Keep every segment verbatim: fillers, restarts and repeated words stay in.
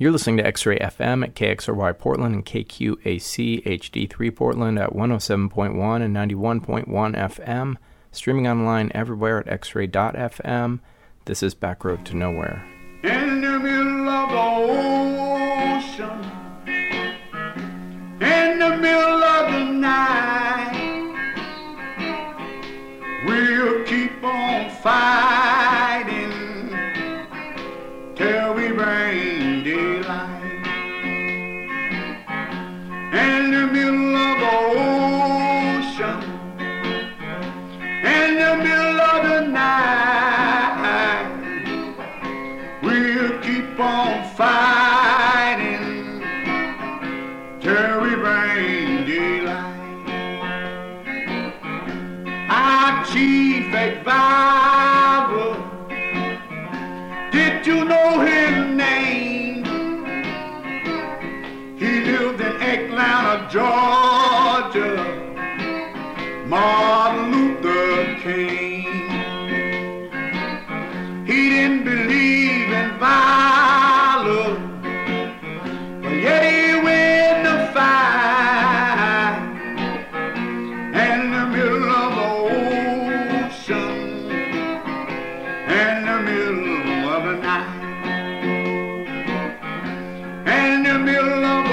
You're listening to X-Ray F M at K X R Y Portland and K Q A C H D three Portland at one oh seven point one and ninety-one point one F M. Streaming online everywhere at x ray dot f m. This is Back Road to Nowhere. In the middle of the ocean, in the middle of the night, we'll keep on fighting till we bring. In the middle of the ocean, in the middle of the night, we'll keep on fighting till we bring daylight. Our chief advisor, did you know his name? Atlanta, Georgia, Martin Luther King. He didn't believe in violence, but yet he went to fight. In the middle of the ocean, in the middle of the night, in the middle of the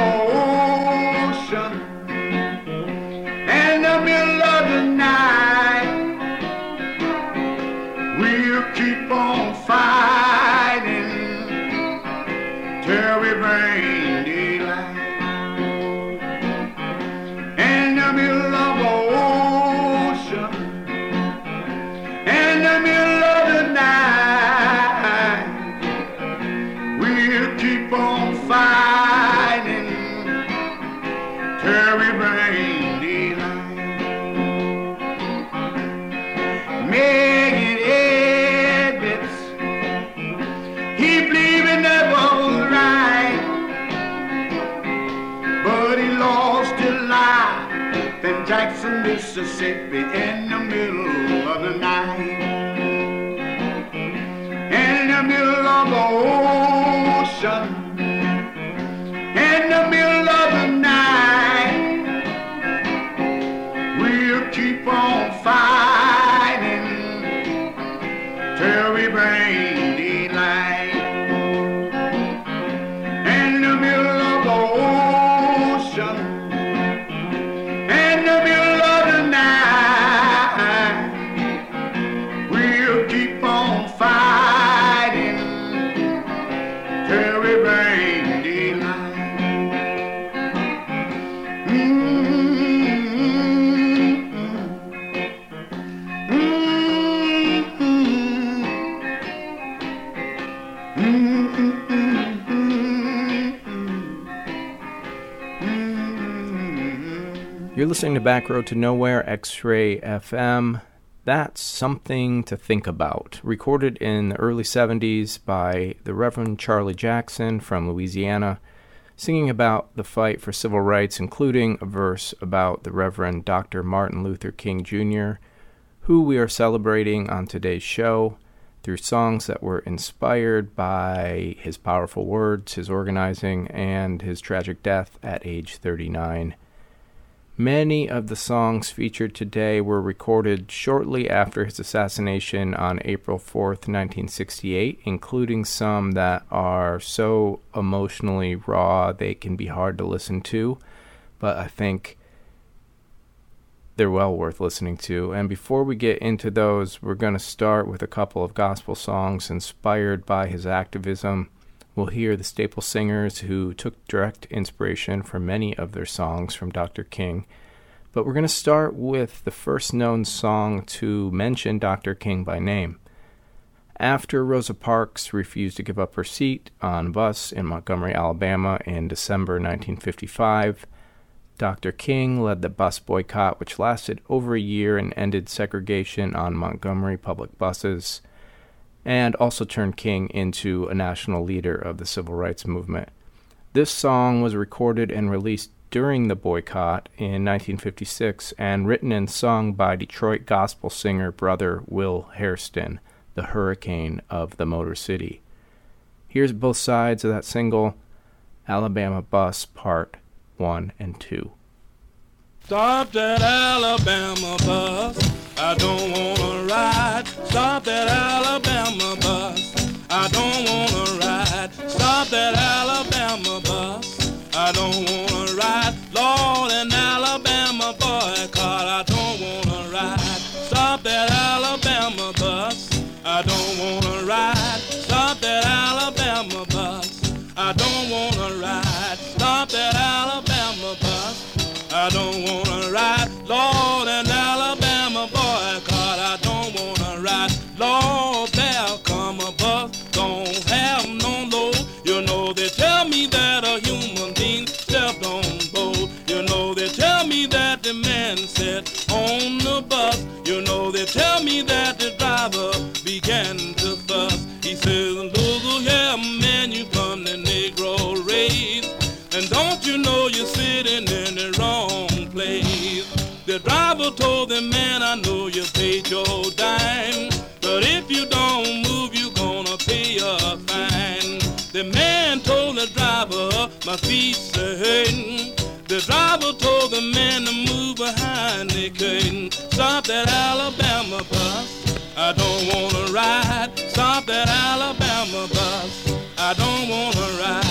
Mississippi in the middle of the night, in the middle of the ocean, in the middle of the night, we'll keep on fighting till we bring. You're listening to Back Road to Nowhere, X-Ray F M. That's Something to Think About, recorded in the early seventies by the Reverend Charlie Jackson from Louisiana, singing about the fight for civil rights, including a verse about the Reverend Doctor Martin Luther King Junior, who we are celebrating on today's show through songs that were inspired by his powerful words, his organizing, and his tragic death at age thirty-nine. Many of the songs featured today were recorded shortly after his assassination on April fourth, nineteen sixty-eight, including some that are so emotionally raw they can be hard to listen to, but I think they're well worth listening to. And before we get into those, we're going to start with a couple of gospel songs inspired by his activism. We'll hear the Staple Singers, who took direct inspiration from many of their songs from Doctor King. But we're going to start with the first known song to mention Doctor King by name. After Rosa Parks refused to give up her seat on a bus in Montgomery, Alabama in December nineteen fifty-five, Doctor King led the bus boycott, which lasted over a year and ended segregation on Montgomery public buses, and also turned King into a national leader of the civil rights movement. This song was recorded and released during the boycott in nineteen fifty-six and written and sung by Detroit gospel singer Brother Will Hairston, the Hurricane of the Motor City. Here's both sides of that single, Alabama Bus Part one and two. Stop that Alabama bus, I don't want to ride. Stop that Alabama bus, I don't want to ride. Stop that Alabama bus, I don't want to ride. Lord, an Alabama boycott, I don't want to ride. Stop that Alabama bus, I don't want to ride. Stop that Alabama bus, I don't want to ride. Stop that Alabama bus, I don't wanna ride, Lord, an Alabama boycott, I don't wanna ride, Lord, there come a bus, don't have no load, you know they tell me that a human being stepped on board, you know they tell me that the man sat on the bus, you know they tell me that the driver began to fuss, he says, look here, man, you from the Negro race, and don't you know you're sitting in the wrong place? The driver told the man, I know you paid your dime, but if you don't move, you're gonna pay a fine. The man told the driver, my feet's hurting. The driver told the man to move behind the curtain. Stop that Alabama bus, I don't wanna ride. Stop that Alabama bus, I don't wanna ride.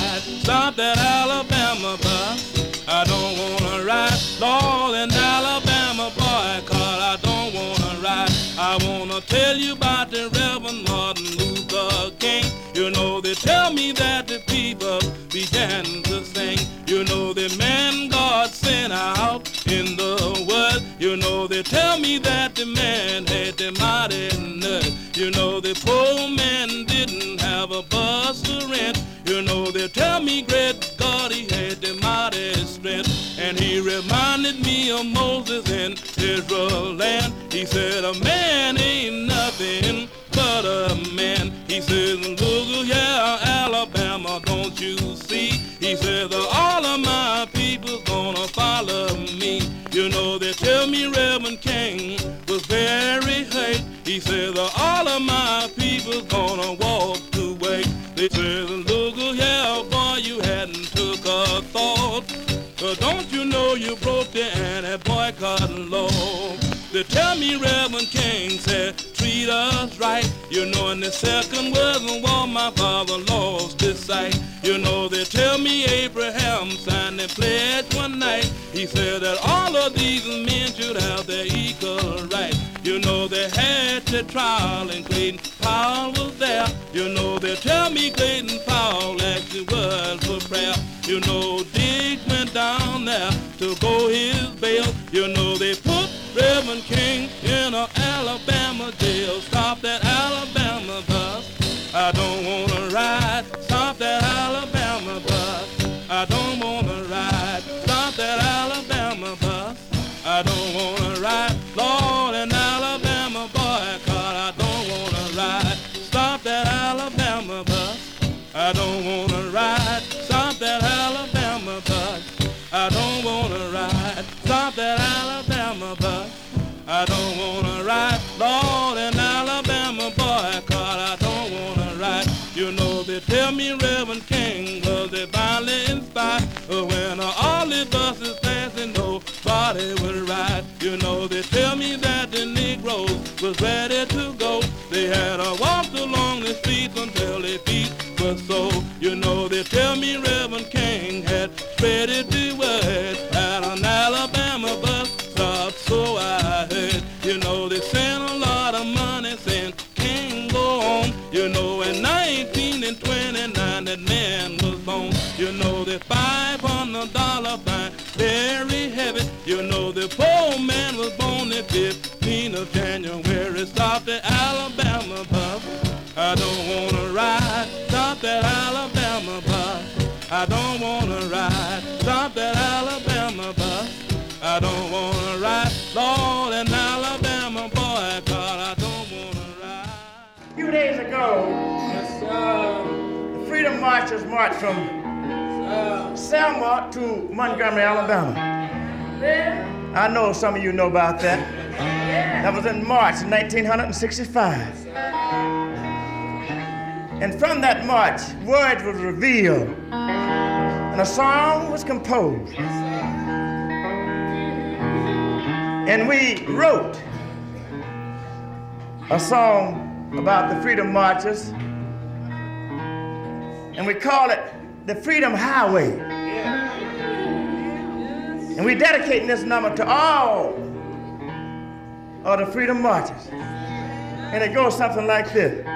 Stop that Alabama bus, I don't wanna ride. Lord, an Alabama boycott, I don't wanna ride. I wanna tell you about the Reverend Martin Luther King. You know they tell me that the people began to sing. You know the man God sent out in the world. You know they tell me that the man had the mighty nerve. You know the poor man didn't have a bus to rent. You know they tell me great God he had the mighty strength. And he reminded me of Moses in Israel land. He said a man ain't nothing but a man. He said, look, yeah, Alabama, don't you see? He said, all of my people gonna follow me. You know they tell me Reverend King was very hurt. He said, all of my people gonna walk away. They said, look, yeah, boy, you hadn't took a thought. But don't you know you broke the anti-boycott law? They tell me Reverend King said, treat us right. You know in the Second World War my father lost his sight. You know they tell me Abraham signed the pledge one night. He said that all of these men should have their equal right. You know they had the trial and Clayton Powell was there. You know they tell me Clayton Powell actually was for prayer. You know Diggs went down there to go his bail. You know they put Reverend King in an Alabama jail. Stop that Alabama bus, I don't wanna ride. Stop that Alabama bus, I don't wanna ride. Stop that Alabama bus, I don't wanna ride. Lord, an Alabama boycott, I don't wanna ride. Stop that Alabama bus, I don't wanna ride. Stop that Alabama bus, I don't wanna ride. Stop that Alabama bus, I don't wanna ride. Lord, an Alabama boycott, I don't wanna ride. You know they tell me Reverend King was divinely inspired, but when all the buses passing, nobody would ride. You know they tell me that the Negroes was ready to go. They had a walk along the streets until their feet were sore. You know they tell me Reverend King had spread it the word at an Alabama bus stop, so I heard. You know they sent a lot of money saying King go home. You know in nineteen twenty-nine that man was born. You know the five hundred dollar fine very heavy. You know the poor man was born the fifteenth of January. Stop the Alabama bus, I don't wanna ride. Stop that Alabama bus, I don't wanna ride. Stop that Alabama bus, I don't wanna ride. Lord, an Alabama boycott, I don't wanna ride. A few days ago, yes, sir, the Freedom Marchers marched from yes, Selma to Montgomery, Alabama. Yeah. I know some of you know about that. Yeah. That was in March of nineteen sixty-five. And from that march, words were revealed and the song was composed. And we wrote a song about the Freedom Marchers, and we called it The Freedom Highway. And we're dedicating this number to all of the Freedom Marchers. And it goes something like this.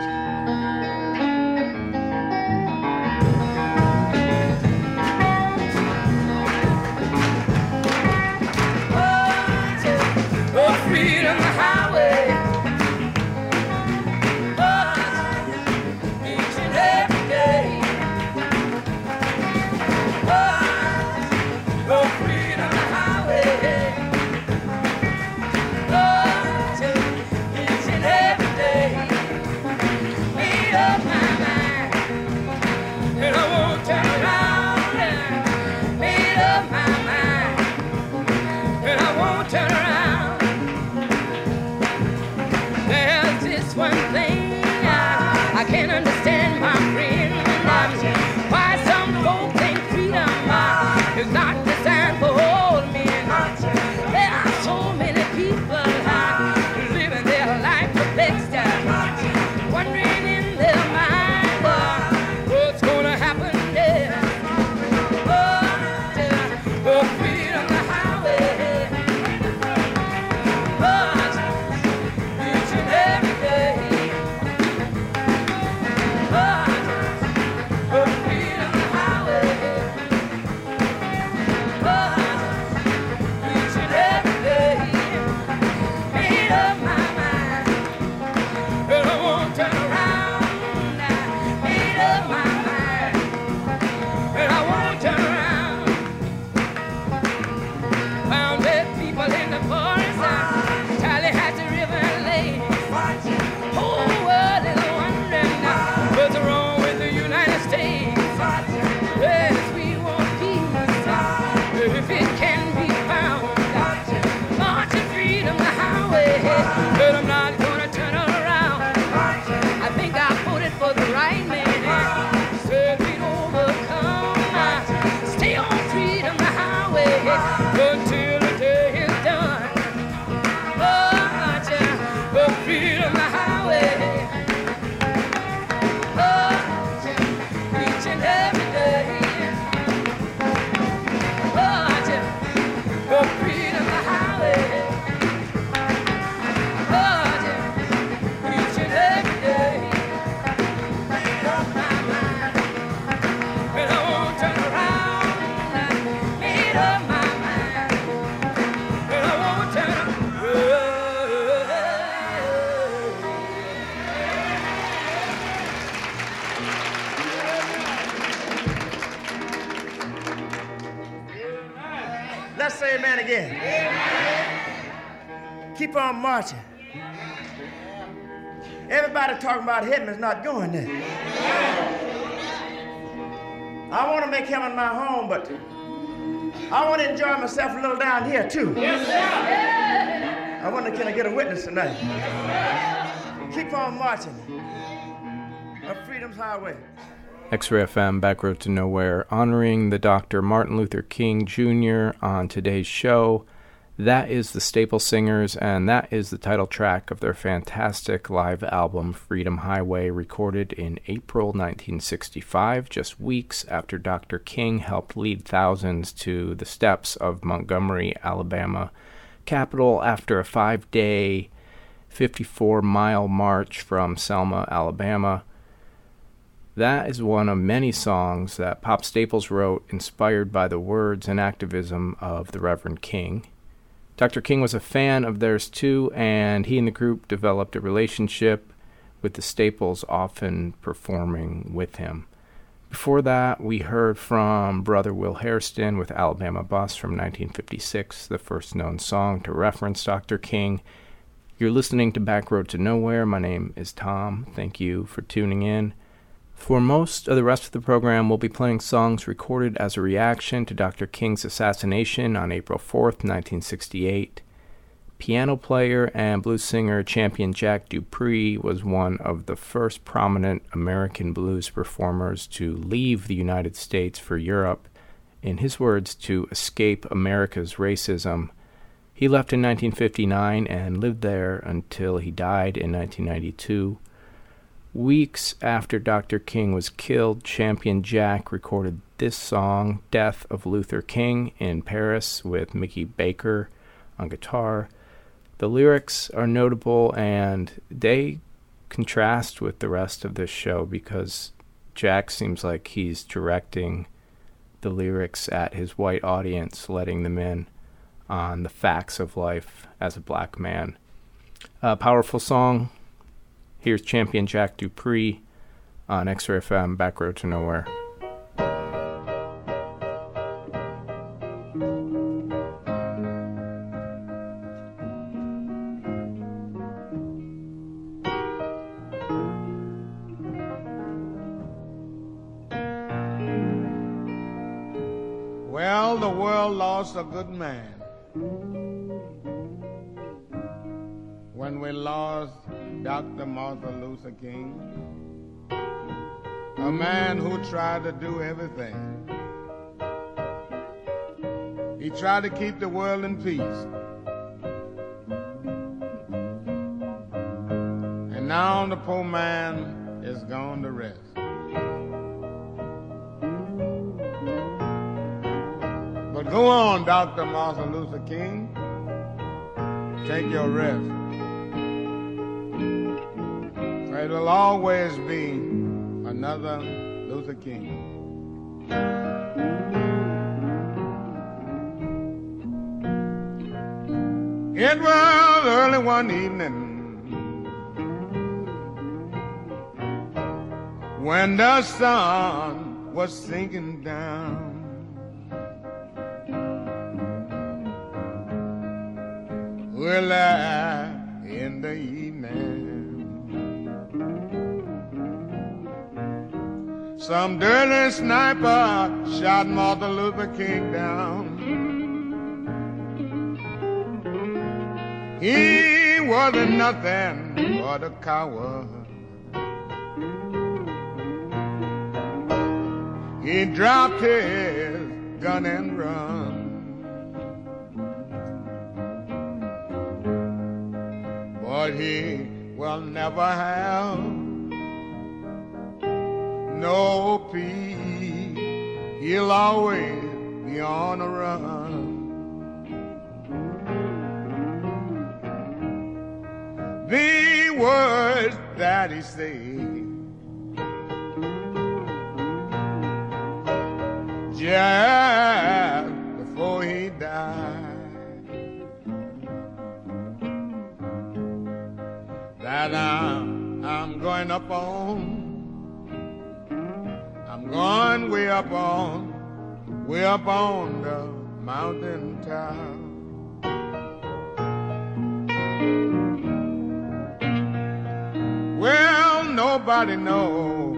Marching. Everybody talking about heaven is not going there. I want to make heaven my home, but I want to enjoy myself a little down here too. I wonder, can I get a witness tonight? Keep on marching up Freedom's Highway. X-Ray F M, Back Road to Nowhere, honoring the Doctor Martin Luther King Junior on today's show. That is the Staple Singers, and that is the title track of their fantastic live album, Freedom Highway, recorded in April nineteen sixty-five, just weeks after Doctor King helped lead thousands to the steps of Montgomery, Alabama Capitol after a five-day, fifty-four-mile march from Selma, Alabama. That is one of many songs that Pop Staples wrote, inspired by the words and activism of the Reverend King. Doctor King was a fan of theirs too, and he and the group developed a relationship, with the Staples often performing with him. Before that, we heard from Brother Will Hairston with Alabama Bus from nineteen fifty-six, the first known song to reference Doctor King. You're listening to Back Road to Nowhere. My name is Tom. Thank you for tuning in. For most of the rest of the program, we'll be playing songs recorded as a reaction to Doctor King's assassination on April fourth, nineteen sixty-eight. Piano player and blues singer Champion Jack Dupree was one of the first prominent American blues performers to leave the United States for Europe in his words, to escape America's racism. He left in nineteen fifty-nine and lived there until he died in nineteen ninety-two. Weeks after Doctor King was killed, Champion Jack recorded this song, Death of Luther King, in Paris with Mickey Baker on guitar. The lyrics are notable, and they contrast with the rest of this show because Jack seems like he's directing the lyrics at his white audience, letting them in on the facts of life as a black man. A powerful song. Here's Champion Jack Dupree on X R F M, Back Road to Nowhere. Well, the world lost a good man when we lost Doctor Martin Luther King, a man who tried to do everything. He tried to keep the world in peace. And now the poor man is gone to rest. But go on, Doctor Martin Luther King, take your rest. It'll always be another Luther King. It was early one evening when the sun was sinking down. Early in the evening, some dirty sniper shot Martin Luther King down. He wasn't nothing but a coward. He dropped his gun and run. But he will never have no peace, he'll always be on the run. The words that he said just before he died, that I'm, I'm going up on Gone way up on, way up on the mountain top. Well, nobody knows,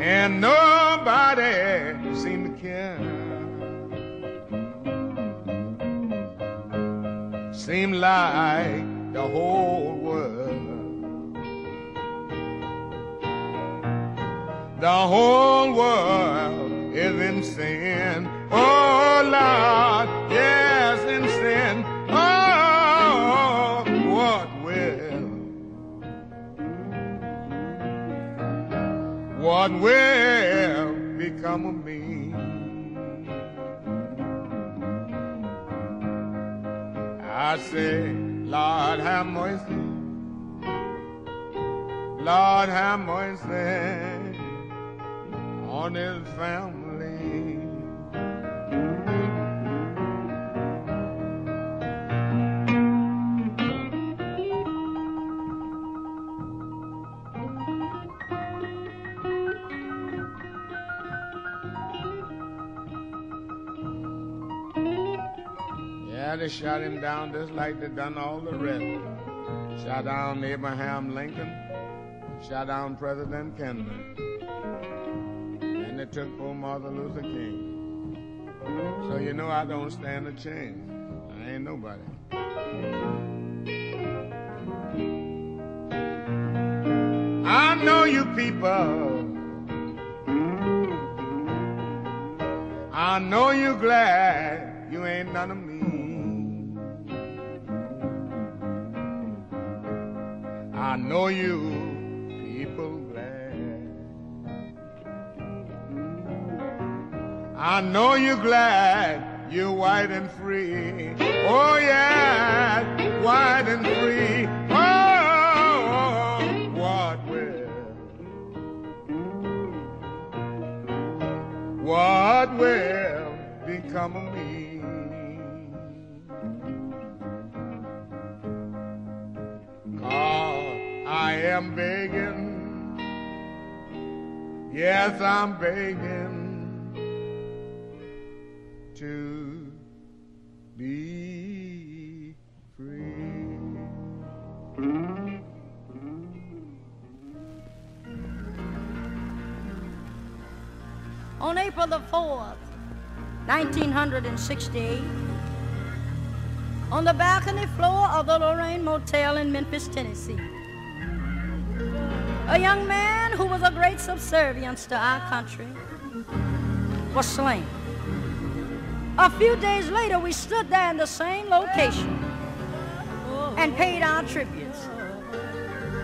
and nobody seems to care. Seems like the whole world, the whole world is in sin. Oh, Lord, yes, in sin. Oh, what will, what will become of me? I say, Lord, have mercy. Lord, have mercy on his family. Yeah, they shot him down just like they done all the rest. Shot down Abraham Lincoln, shot down President Kennedy. They took poor Martin Luther King. So you know I don't stand a chance. I ain't nobody. I know you people I know you glad you ain't none of me. I know you people glad. I know you glad you white and free. Oh yeah, white and free. Oh, what will, what will become of me? God, I am begging, yes, I'm begging to be. On April the fourth, nineteen sixty-eight, on the balcony floor of the Lorraine Motel in Memphis, Tennessee, a young man who was a great subservience to our country was slain. A few days later, we stood there in the same location and paid our tributes.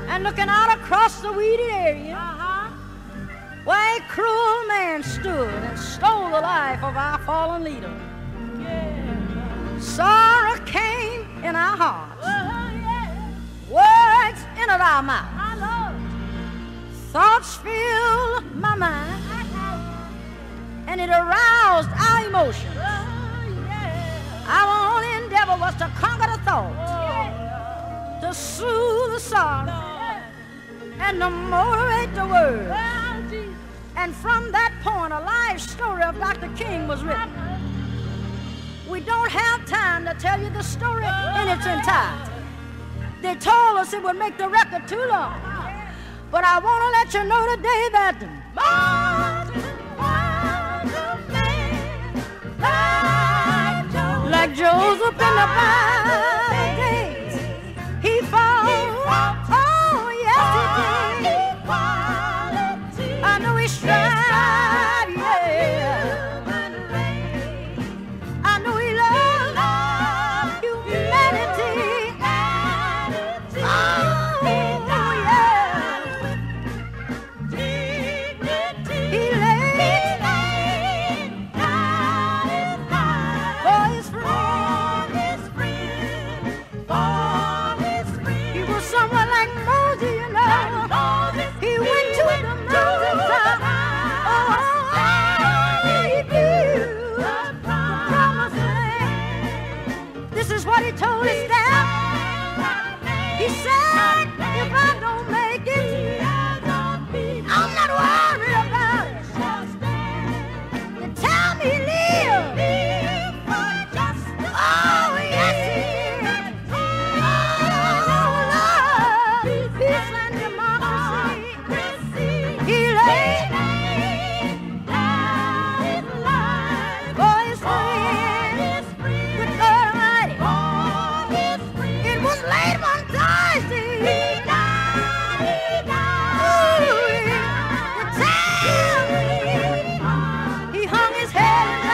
And looking out across the weeded area, where a cruel man stood and stole the life of our fallen leader. Yeah. Sorrow came in our hearts. Oh, yeah. Words entered our mouths. I Thoughts filled my mind. And it aroused our emotions. Oh, yeah. Our only endeavor was to conquer the thought, oh, yeah, to soothe the sorrow, yeah, and to motivate the words. Oh, and from that point, a life story of Doctor King was written. We don't have time to tell you the story in its entirety. They told us it would make the record too long. But I want to let you know today that the Bible man, like, jo like Joseph in the Bible days, he fought. Oh, yes, he did. I know he tried, yeah. I know he loved humanity. Oh, yeah. He laid for his friend. He was someone like Moses, you know. He went to the told his staff, he said, if I don't make it, I'm not worried about it. You tell me he lived. Oh, yes, he did. Oh, Lord, peace and democracy. He laid down his life for his friend. Good God Almighty. Late one Thursday, he died, he died, ooh, he died. Tell me, he hung his head and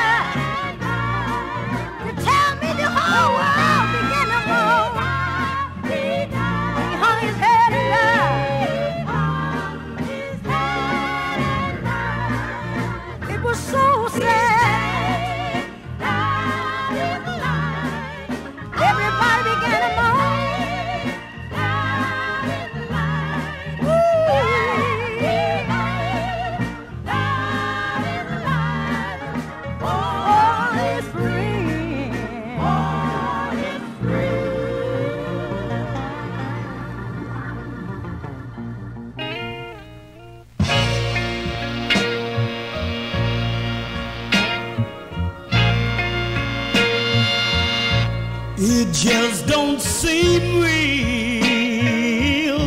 died. To tell me the whole world began to roll. He hung his head and died. It was so sad. Everybody began to moan. It just don't seem real.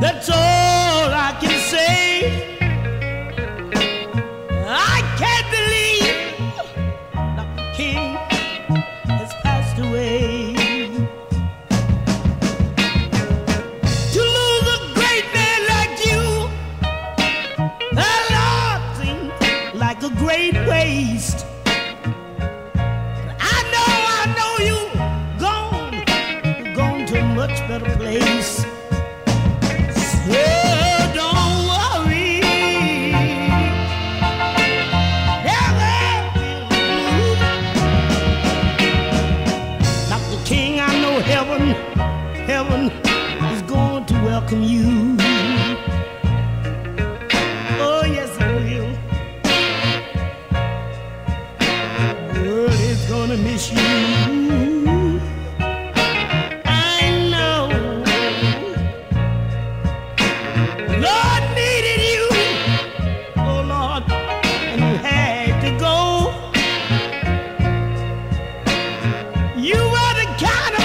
That's all I can say. I can't believe Doctor King has passed away. To lose a great man like you, I lost him like a great waste. I know, I know you gone, gone to a much better place. So heaven is going to welcome you. Oh, yes, it will. The world is gonna miss you. I know. Lord needed you. Oh, Lord, and you had to go. You were the kind of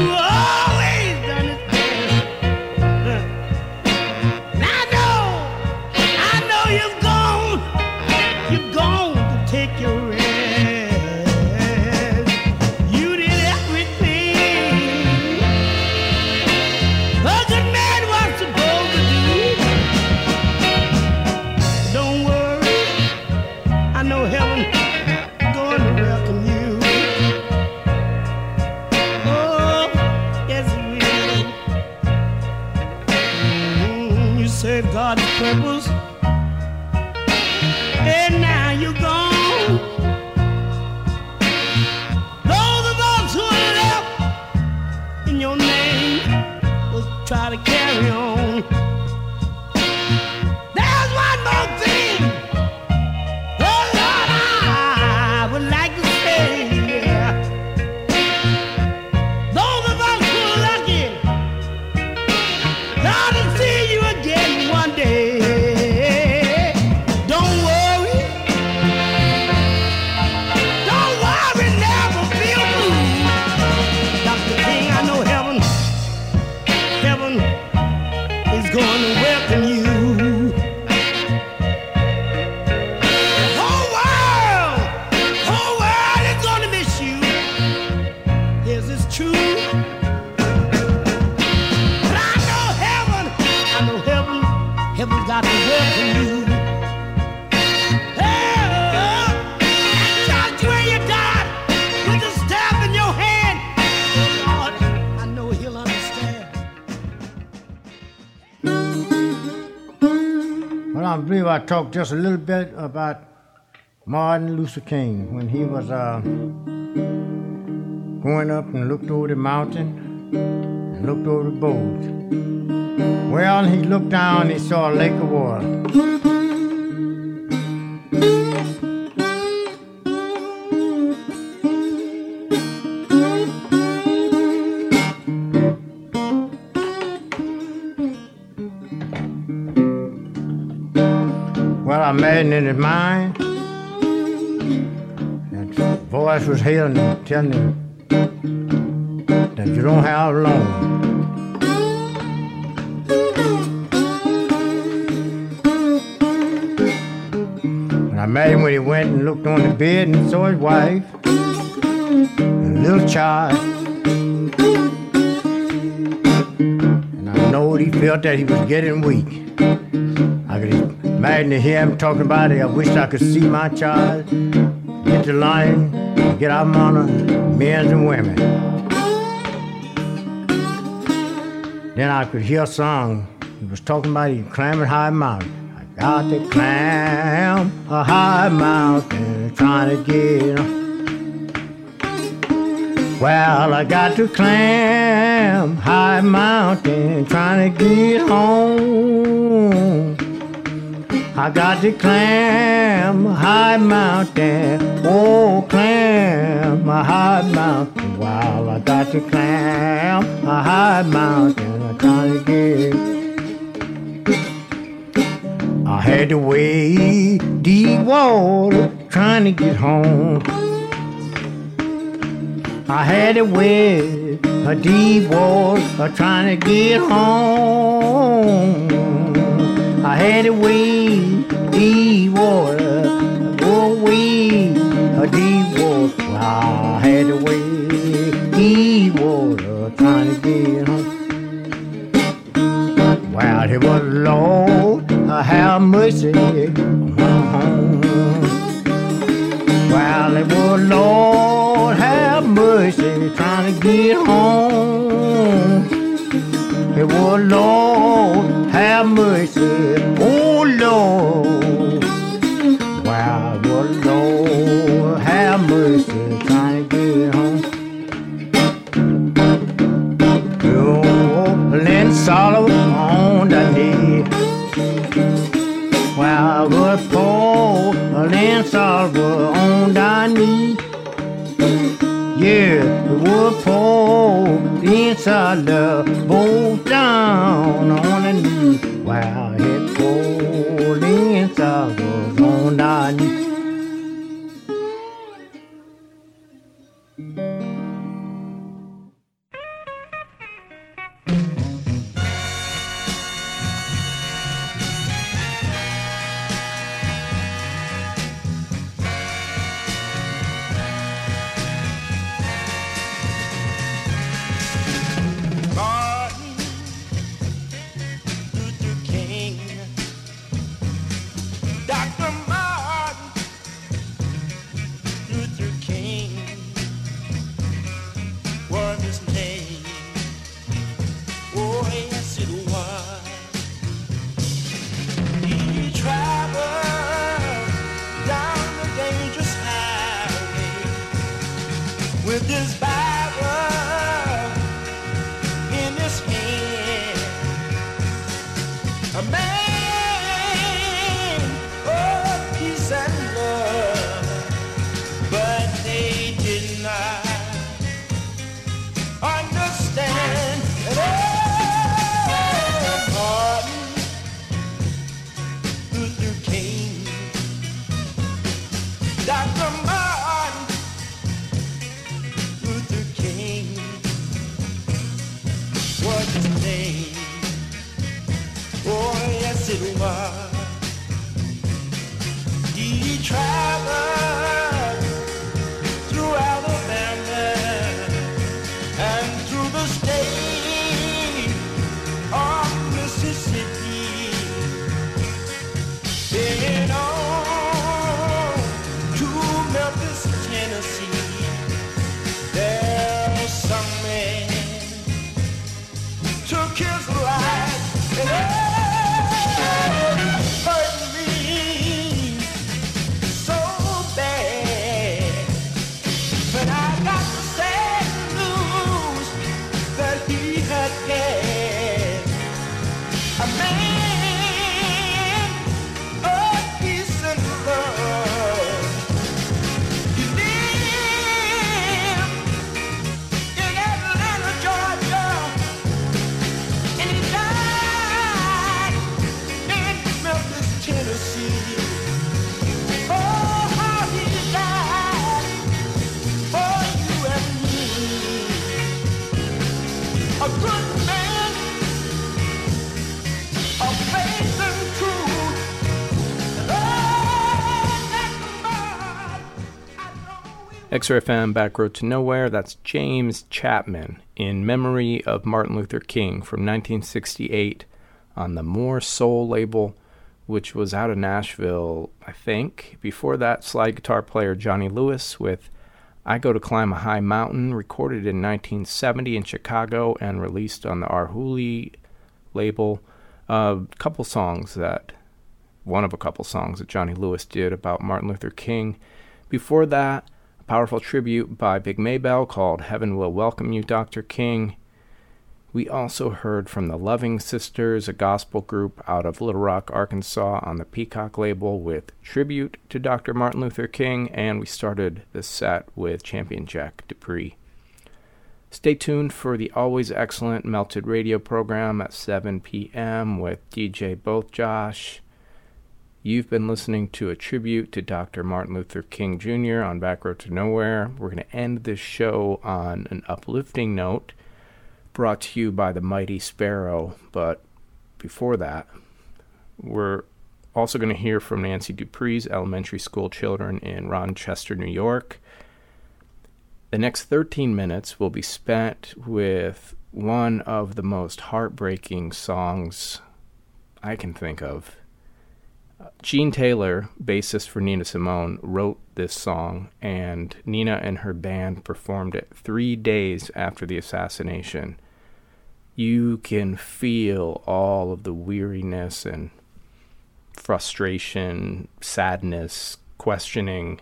always done his best. And I know, I know you've gone, you've gone to take your rest. You did everything a good man was supposed to do. Don't worry, I know heaven. Serve God's purpose, and now you're gone. Those of us who are left in your name will try to carry on. There's one more thing, oh Lord, I would like to say. Those of us who are lucky, Lord, to see you again. I believe I talked just a little bit about Martin Luther King when he was uh, going up and looked over the mountain and looked over the boat. Well, he looked down and he saw a lake of water. I imagine in his mind that the voice was hailing him, telling him that you don't have long. And I imagine when he went and looked on the bed and saw his wife and a little child. And I know he felt that he was getting weak. I could imagine to hear him talking about it. I wish I could see my child get the line, get out of honor, men and women. Then I could hear a song. He was talking about he climbing high mountain. I got to climb a high mountain, trying to get up. Well, I got to climb high mountain, trying to get home. I got to climb a high mountain, oh, climb a high mountain. Wow, I got to climb a high mountain, I gotta get. I had to wade deep water, trying to get home. I had to wade a deep water, trying to get home. I had to wade deep water, oh wade a deep water. I had to wade deep water, trying to get home. Well, it was Lord, have mercy on home. While they were, Lord have mercy, trying to get home. They were, Lord have mercy, oh Lord. While they were, Lord have mercy, trying to get home. Oh, and sorrow on the knee. While the poor Lancers were on thy knee. Yeah, the poor Lancers both down on the knee. While the poor Lancers was on thy knee. X R F M Back Road to Nowhere, that's James Chapman in memory of Martin Luther King from nineteen sixty-eight on the More Soul label, which was out of Nashville, I think. Before that, slide guitar player Johnny Lewis with I Go to Climb a High Mountain, recorded in nineteen seventy in Chicago and released on the Arhoolie label. A couple songs that, one of a couple songs that Johnny Lewis did about Martin Luther King. Before that, powerful tribute by Big Maybelle called Heaven Will Welcome You, Doctor King. We also heard from the Loving Sisters, a gospel group out of Little Rock, Arkansas, on the Peacock label with Tribute to Doctor Martin Luther King, and we started this set with Champion Jack Dupree. Stay tuned for the always excellent Melted Radio program at seven p.m. with D J Both Josh. You've been listening to a tribute to Doctor Martin Luther King Junior on Back Road to Nowhere. We're going to end this show on an uplifting note brought to you by The Mighty Sparrow. But before that, we're also going to hear from Nancy Dupree's elementary school children in Rochester, New York. The next thirteen minutes will be spent with one of the most heartbreaking songs I can think of. Gene Taylor, bassist for Nina Simone, wrote this song, and Nina and her band performed it three days after the assassination. You can feel all of the weariness and frustration, sadness, questioning.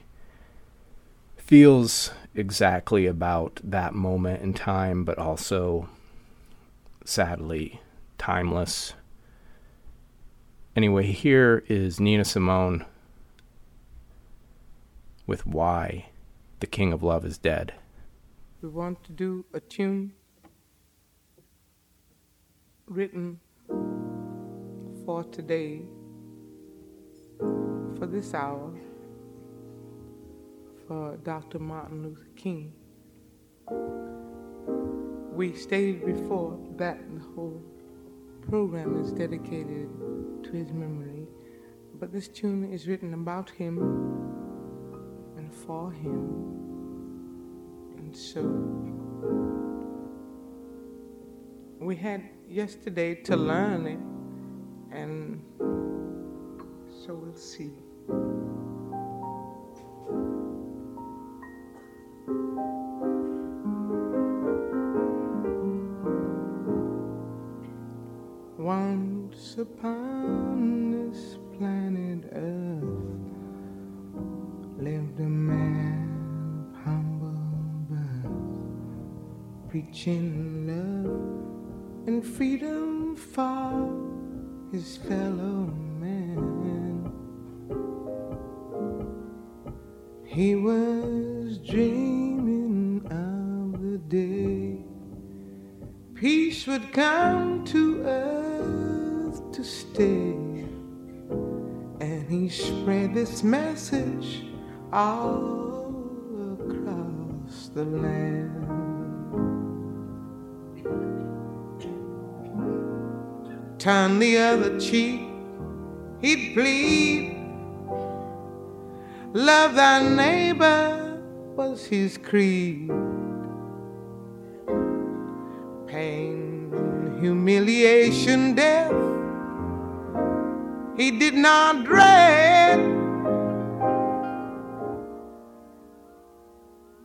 Feels exactly about that moment in time, but also, sadly, timeless. Anyway, here is Nina Simone with Why the King of Love is Dead. We want to do a tune written for today, for this hour, for Doctor Martin Luther King. We stated before that the whole program is dedicated to his memory, but this tune is written about him and for him. And so we had yesterday to learn it, and so we'll see. Once upon this planet Earth lived a man of humble birth, preaching love and freedom for his fellow man. He was dreaming of the day peace would come to earth to stay, and he spread this message all across the land. Turn the other cheek, he'd plead. Love thy neighbor was his creed. Pain, humiliation, death, he did not dread.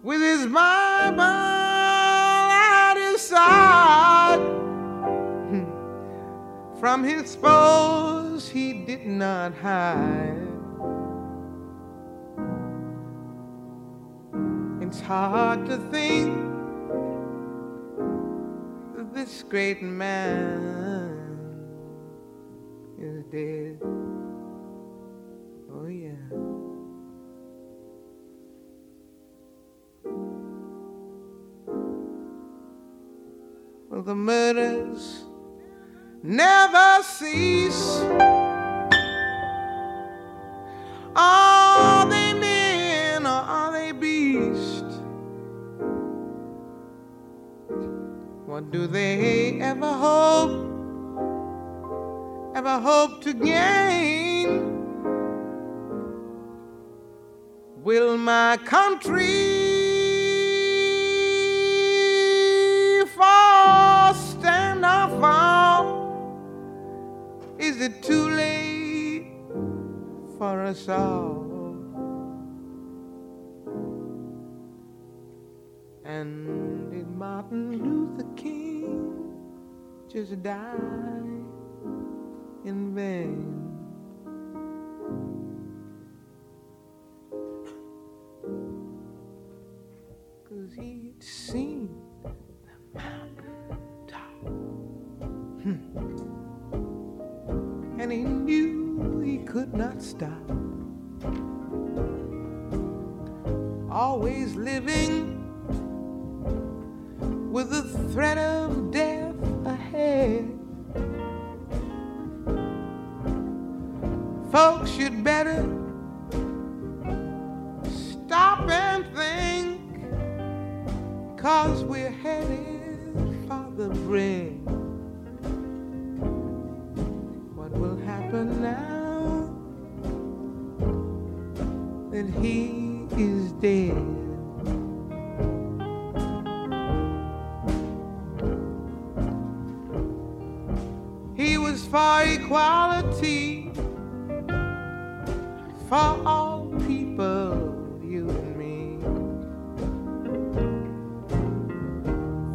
With his Bible at his side, from his foes he did not hide. It's hard to think that this great man is dead. Oh yeah. Well, the murders never cease. Are they men or are they beasts? What do they ever hope? Ever hope to gain? Will my country fall, stand or fall? Is it too late for us all? And did Martin Luther King just die in vain? Cause he'd seen the mountain top, hmm. and he knew he could not stop. Always living with the threat of death ahead. Folks, you'd better stop and think, cause we're headed for the brink. What will happen now that he is dead? He was for equality, for all people, you and me,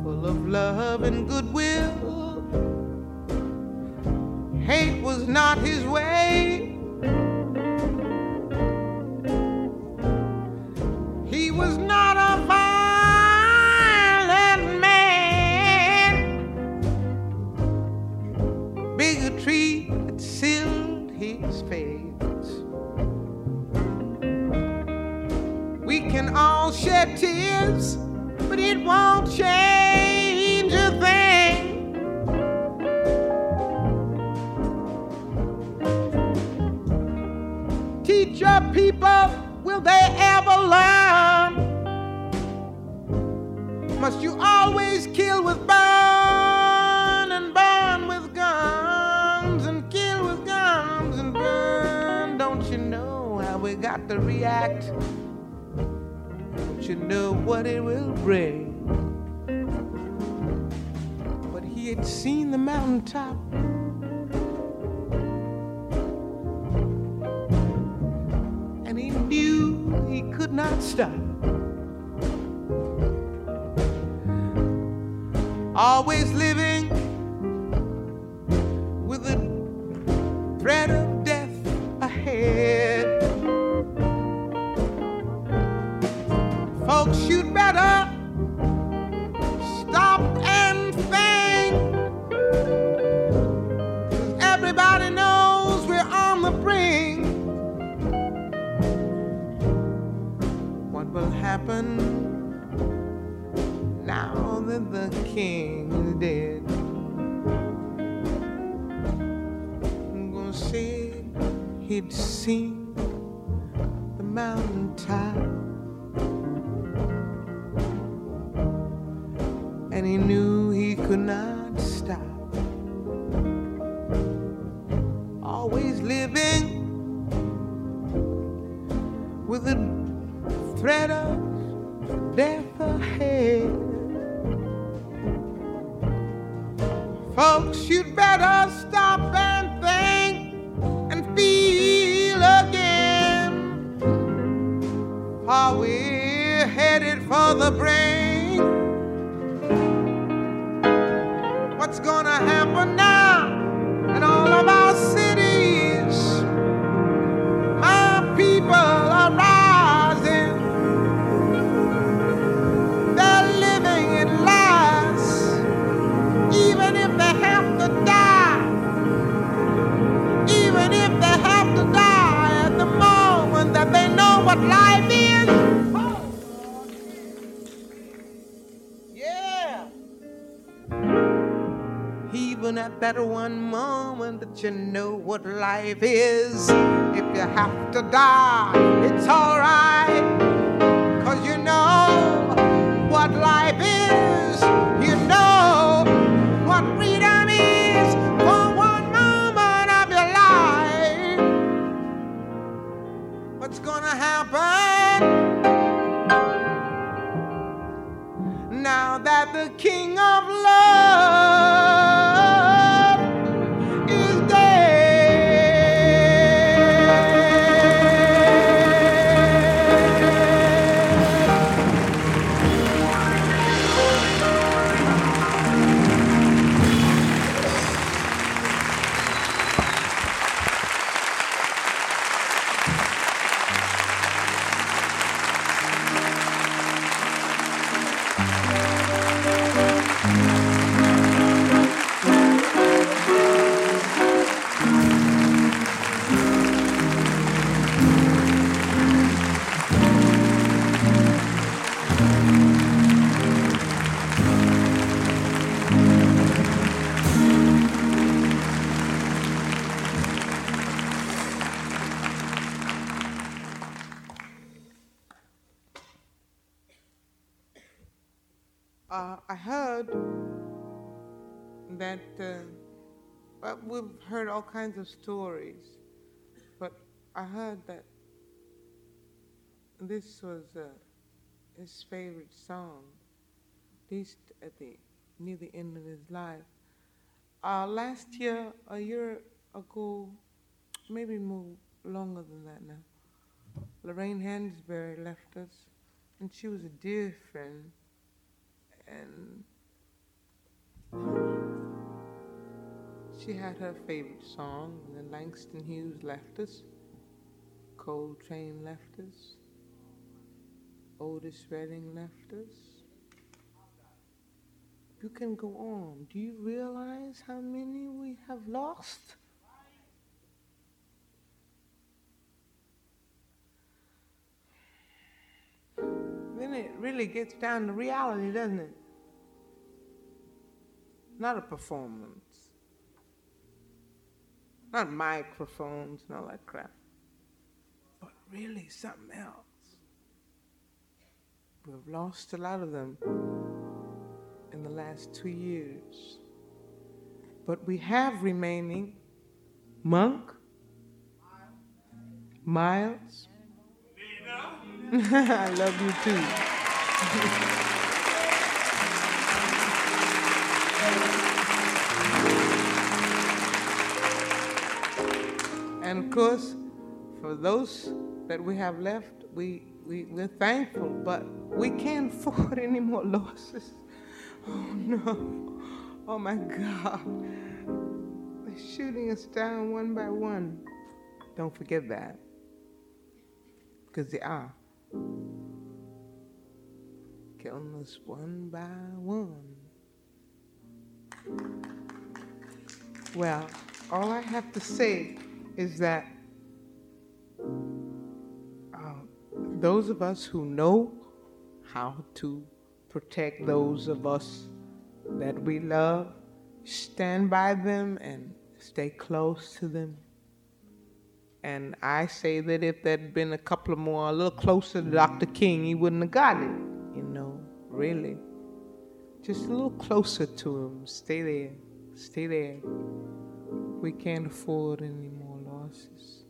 full of love and goodwill. Hate was not his way. He was not a violent man. Bigotry had sealed his fate. We can all shed tears, but it won't change a thing. Teach your people, will they ever learn? Must you always kill with burn and burn with guns and kill with guns and burn? Don't you know how we got to react? Don't you know what it will bring? But he had seen the mountaintop. He knew he could not stop. Always living with the threat of death ahead. Folks, you'd better stop and think. Everybody knows we're on the brink. Will happen now that the king is dead. I'm gonna say he'd seen the mountaintop, and he knew he could not stop. Always living with a threat of death ahead. Folks, you'd better stop and think and feel again, for we're headed for the brink. What's gonna happen now in all of our cities? My people are rising. They know what life is. Oh. Yeah. Even at that one moment that you know what life is, if you have to die, it's all right. 'Cause you know what life is. You know what freedom is. For one moment of your life, what's gonna happen now that the king of love is dead. That uh, but we've heard all kinds of stories, but I heard that this was uh, his favorite song, at least at the near the end of his life. Uh, last year, a year ago, maybe more longer than that now, Lorraine Hansberry left us, and she was a dear friend. And she had her favorite song, and then Langston Hughes left us, Coltrane left us, Otis Redding left us. You can go on. Do you realize how many we have lost? Then it really gets down to reality, doesn't it? Not a performance. Not microphones and all that crap. But really something else. We've lost a lot of them in the last two years. But we have remaining Monk, Miles. I love you too. And of course, for those that we have left, we, we, we're thankful, but we can't afford any more losses. Oh no, oh my God. They're shooting us down one by one. Don't forget that, because they are. Killing us one by one. Well, all I have to say is that uh, those of us who know how to protect those of us that we love, stand by them and stay close to them. And I say that if there'd been a couple of more, a little closer to Doctor King, he wouldn't have got it, you know, really. Just a little closer to him. Stay there. Stay there. We can't afford any more losses.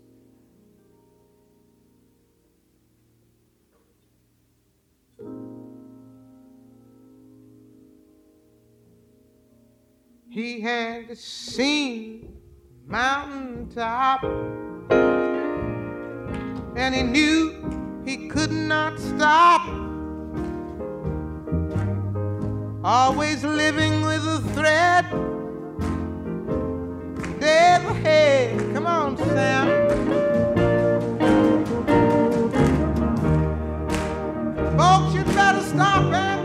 He had seen mountaintop, and he knew he could not stop. Always living with a threat. Dead ahead. Come on, Sam. Folks, you'd better stop and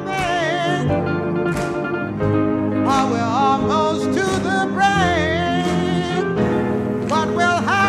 think. Or we're almost to the brink. What will happen?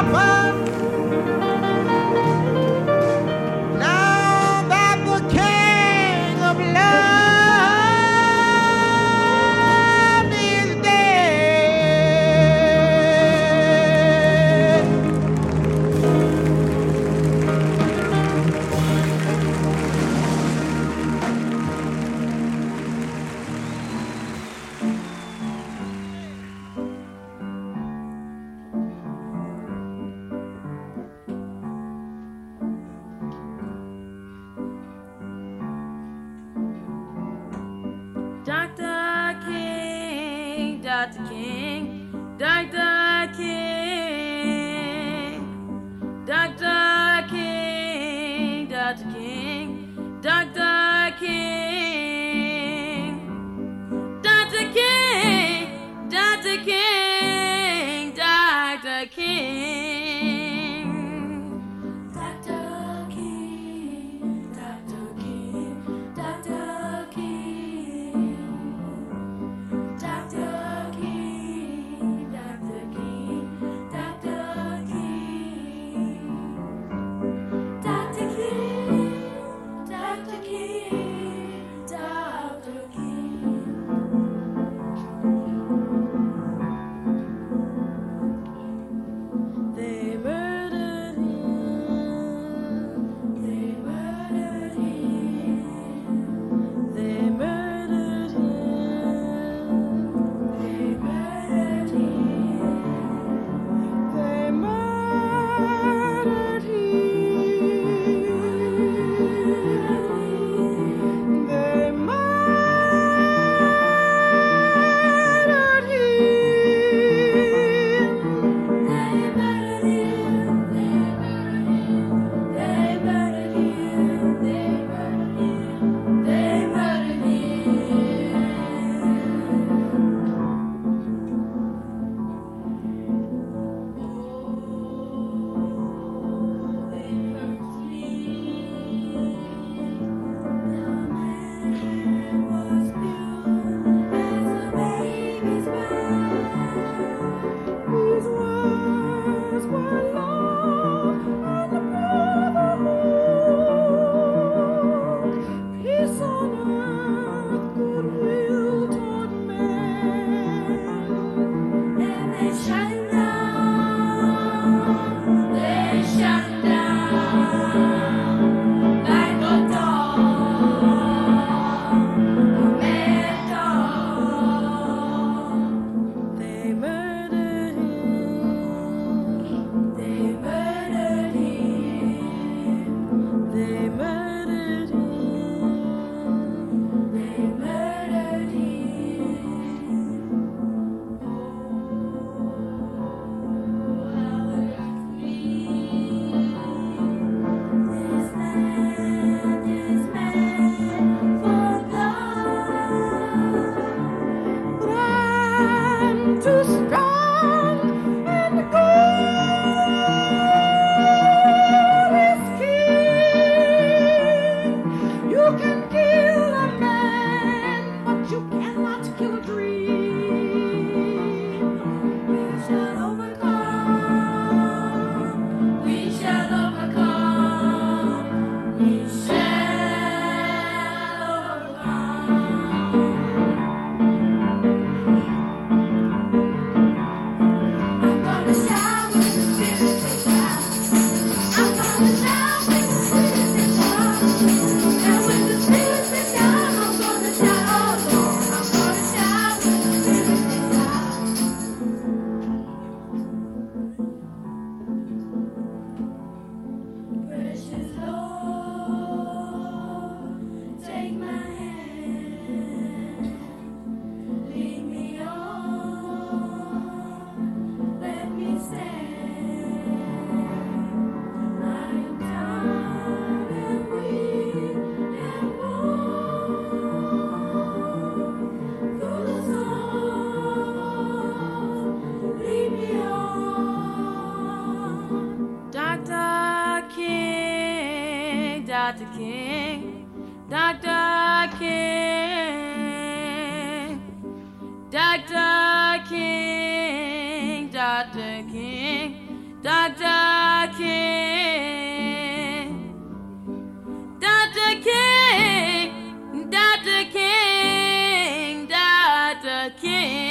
They Doctor King, Doctor King, Doctor King, Doctor King, Doctor King, Doctor King, Doctor King, Doctor King.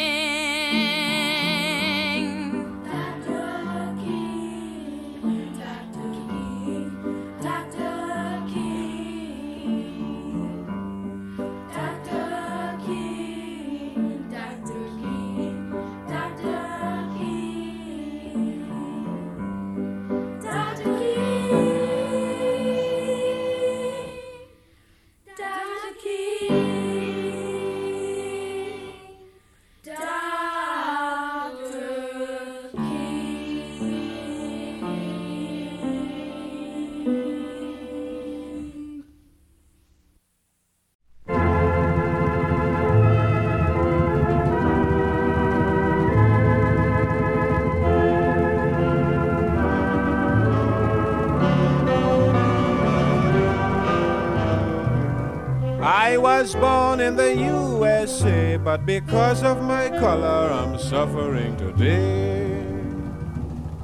I was born in the U S A, but because of my color I'm suffering today.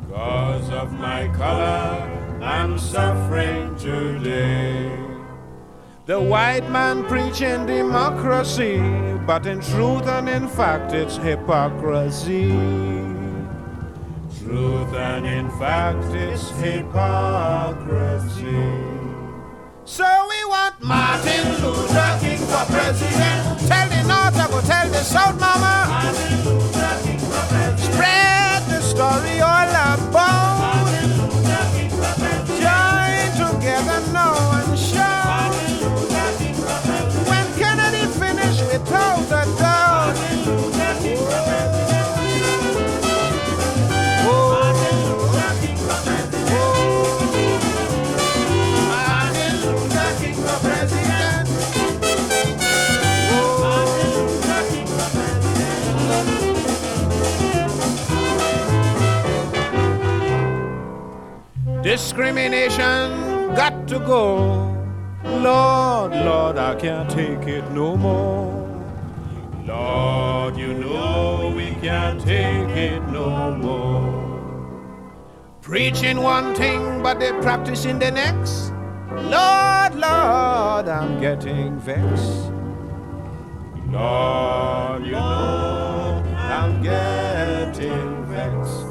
Because of my color I'm suffering today. The white man preaching democracy, but in truth and in fact it's hypocrisy. Truth and in fact it's hypocrisy. So we want Martin Luther King for president. Tell the North I will tell the South, mama. Martin Luther King for president. Spread the story all about. Martin Luther King for president. Join together now and shout. Martin Luther King for president. When Kennedy finished without a doubt. Martin Luther King for president. Martin Luther King for president. Discrimination got to go. Lord, Lord, I can't take it no more. Lord, you know we can't take it no more. Preaching one thing, but they're practicing the next. Lord, Lord, I'm getting vexed. Lord, you know I'm getting vexed.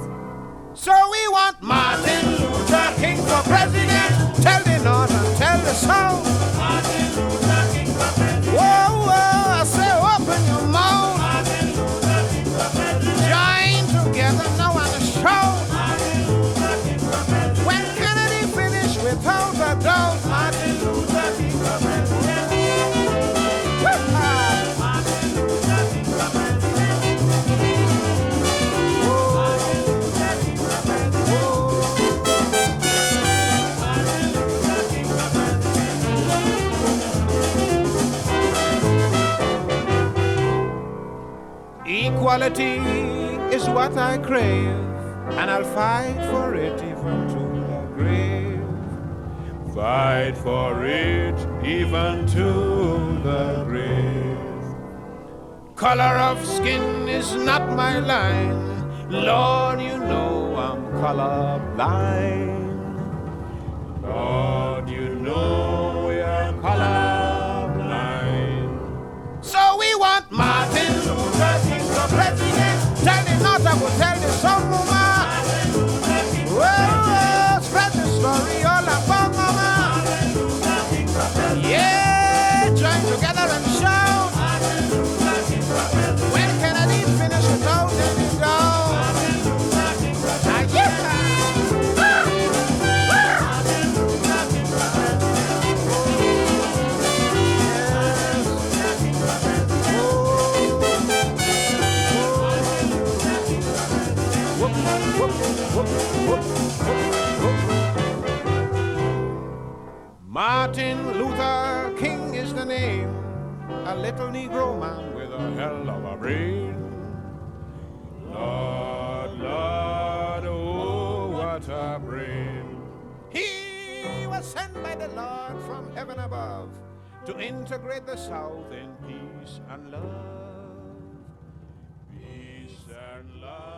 So we want Martin Luther King for president. Tell the North and tell the South. Martin Luther King for president. Whoa, whoa, I say open your mouth. Martin Luther King for president. Join together now and shout. Martin Luther King for president. When Kennedy finished without a doubt. Martin Luther King for president. Equality is what I crave, and I'll fight for it even to the grave. Fight for it even to the grave. Color of skin is not my line. Lord, you know I'm colorblind. Lord, you know we are colorblind. So we want Martin Luther King for president. Tell the North I will tell the South, mama. Well, spread the story all about, mama. Yeah, join together and shout. When Kennedy finished without any doubt. Martin Luther King is the name, a little Negro man with a hell of a brain. Lord, Lord, oh, what a brain. He was was sent by the Lord from heaven above to integrate the South in peace and love. Peace and love.